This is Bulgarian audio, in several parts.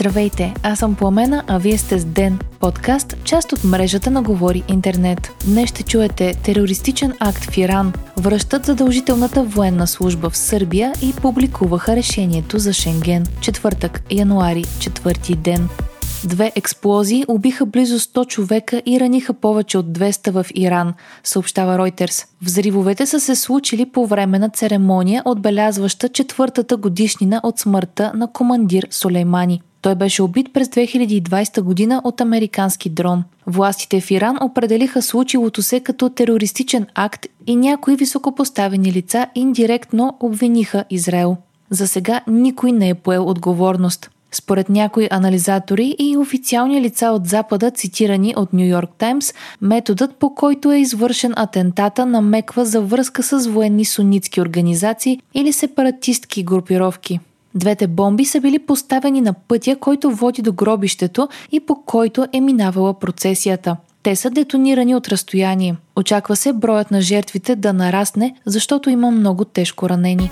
Здравейте, аз съм Пламена, а вие сте с Ден, подкаст, част от мрежата на Говори Интернет. Днес ще чуете терористичен акт в Иран, връщат задължителната военна служба в Сърбия и публикуваха решението за Шенген. Четвъртък, януари, четвърти ден. Две експлозии убиха близо 100 човека и раниха повече от 200 в Иран, съобщава Ройтерс. Взривовете са се случили по време на церемония, отбелязваща четвъртата годишнина от смъртта на командир Сулеймани. Той беше убит през 2020 година от американски дрон. Властите в Иран определиха случилото се като терористичен акт и някои високопоставени лица индиректно обвиниха Израел. За сега никой не е поел отговорност. Според някои анализатори и официални лица от Запада, цитирани от Нью-Йорк Таймс, методът, по който е извършен атентата, намеква за връзка с военни сунитски организации или сепаратистки групировки. Двете бомби са били поставени на пътя, който води до гробището и по който е минавала процесията. Те са детонирани от разстояние. Очаква се броят на жертвите да нарасне, защото има много тежко ранени.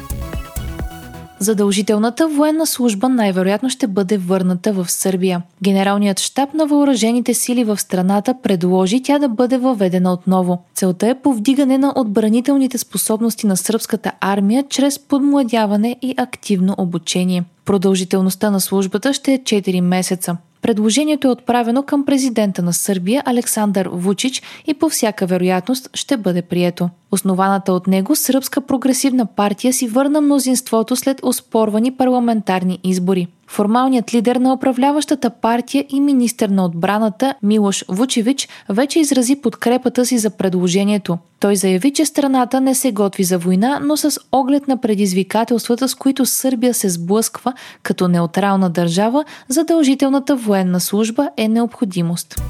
Задължителната военна служба най-вероятно ще бъде върната в Сърбия. Генералният щаб на въоръжените сили в страната предложи тя да бъде въведена отново. Целта е повдигане на отбранителните способности на сръбската армия чрез подмладяване и активно обучение. Продължителността на службата ще е 4 месеца. Предложението е отправено към президента на Сърбия Александър Вучич и по всяка вероятност ще бъде прието. Основаната от него сръбска прогресивна партия си върна мнозинството след оспорвани парламентарни избори. Формалният лидер на управляващата партия и министър на отбраната Милош Вучевич вече изрази подкрепата си за предложението. Той заяви, че страната не се готви за война, но с оглед на предизвикателствата, с които Сърбия се сблъсква като неутрална държава, задължителната военна служба е необходимост.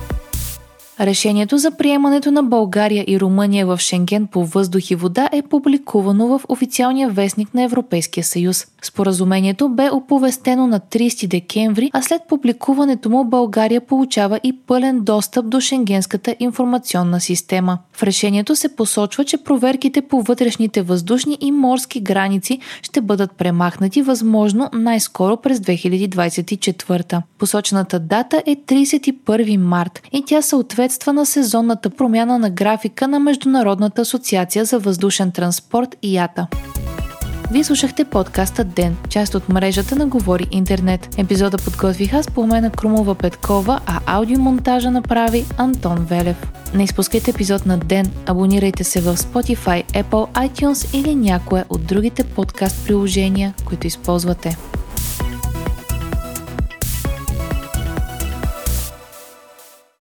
Решението за приемането на България и Румъния в Шенген по въздух и вода е публикувано в официалния вестник на Европейския съюз. Споразумението бе оповестено на 30 декември, а след публикуването му България получава и пълен достъп до Шенгенската информационна система. В решението се посочва, че проверките по вътрешните въздушни и морски граници ще бъдат премахнати възможно най-скоро през 2024. Посочената дата е 31 март и тя съответства на сезонната промяна на графика на Международната асоциация за въздушен транспорт ИАТА. Вие слушахте подкаста Ден, част от мрежата на Говори Интернет. Епизода подготвиха с Пломена Крумова Петкова, а аудиомонтажа направи Антон Велев. Не изпускайте епизод на Ден, абонирайте се в Spotify, Apple, iTunes или някое от другите подкаст приложения, които използвате.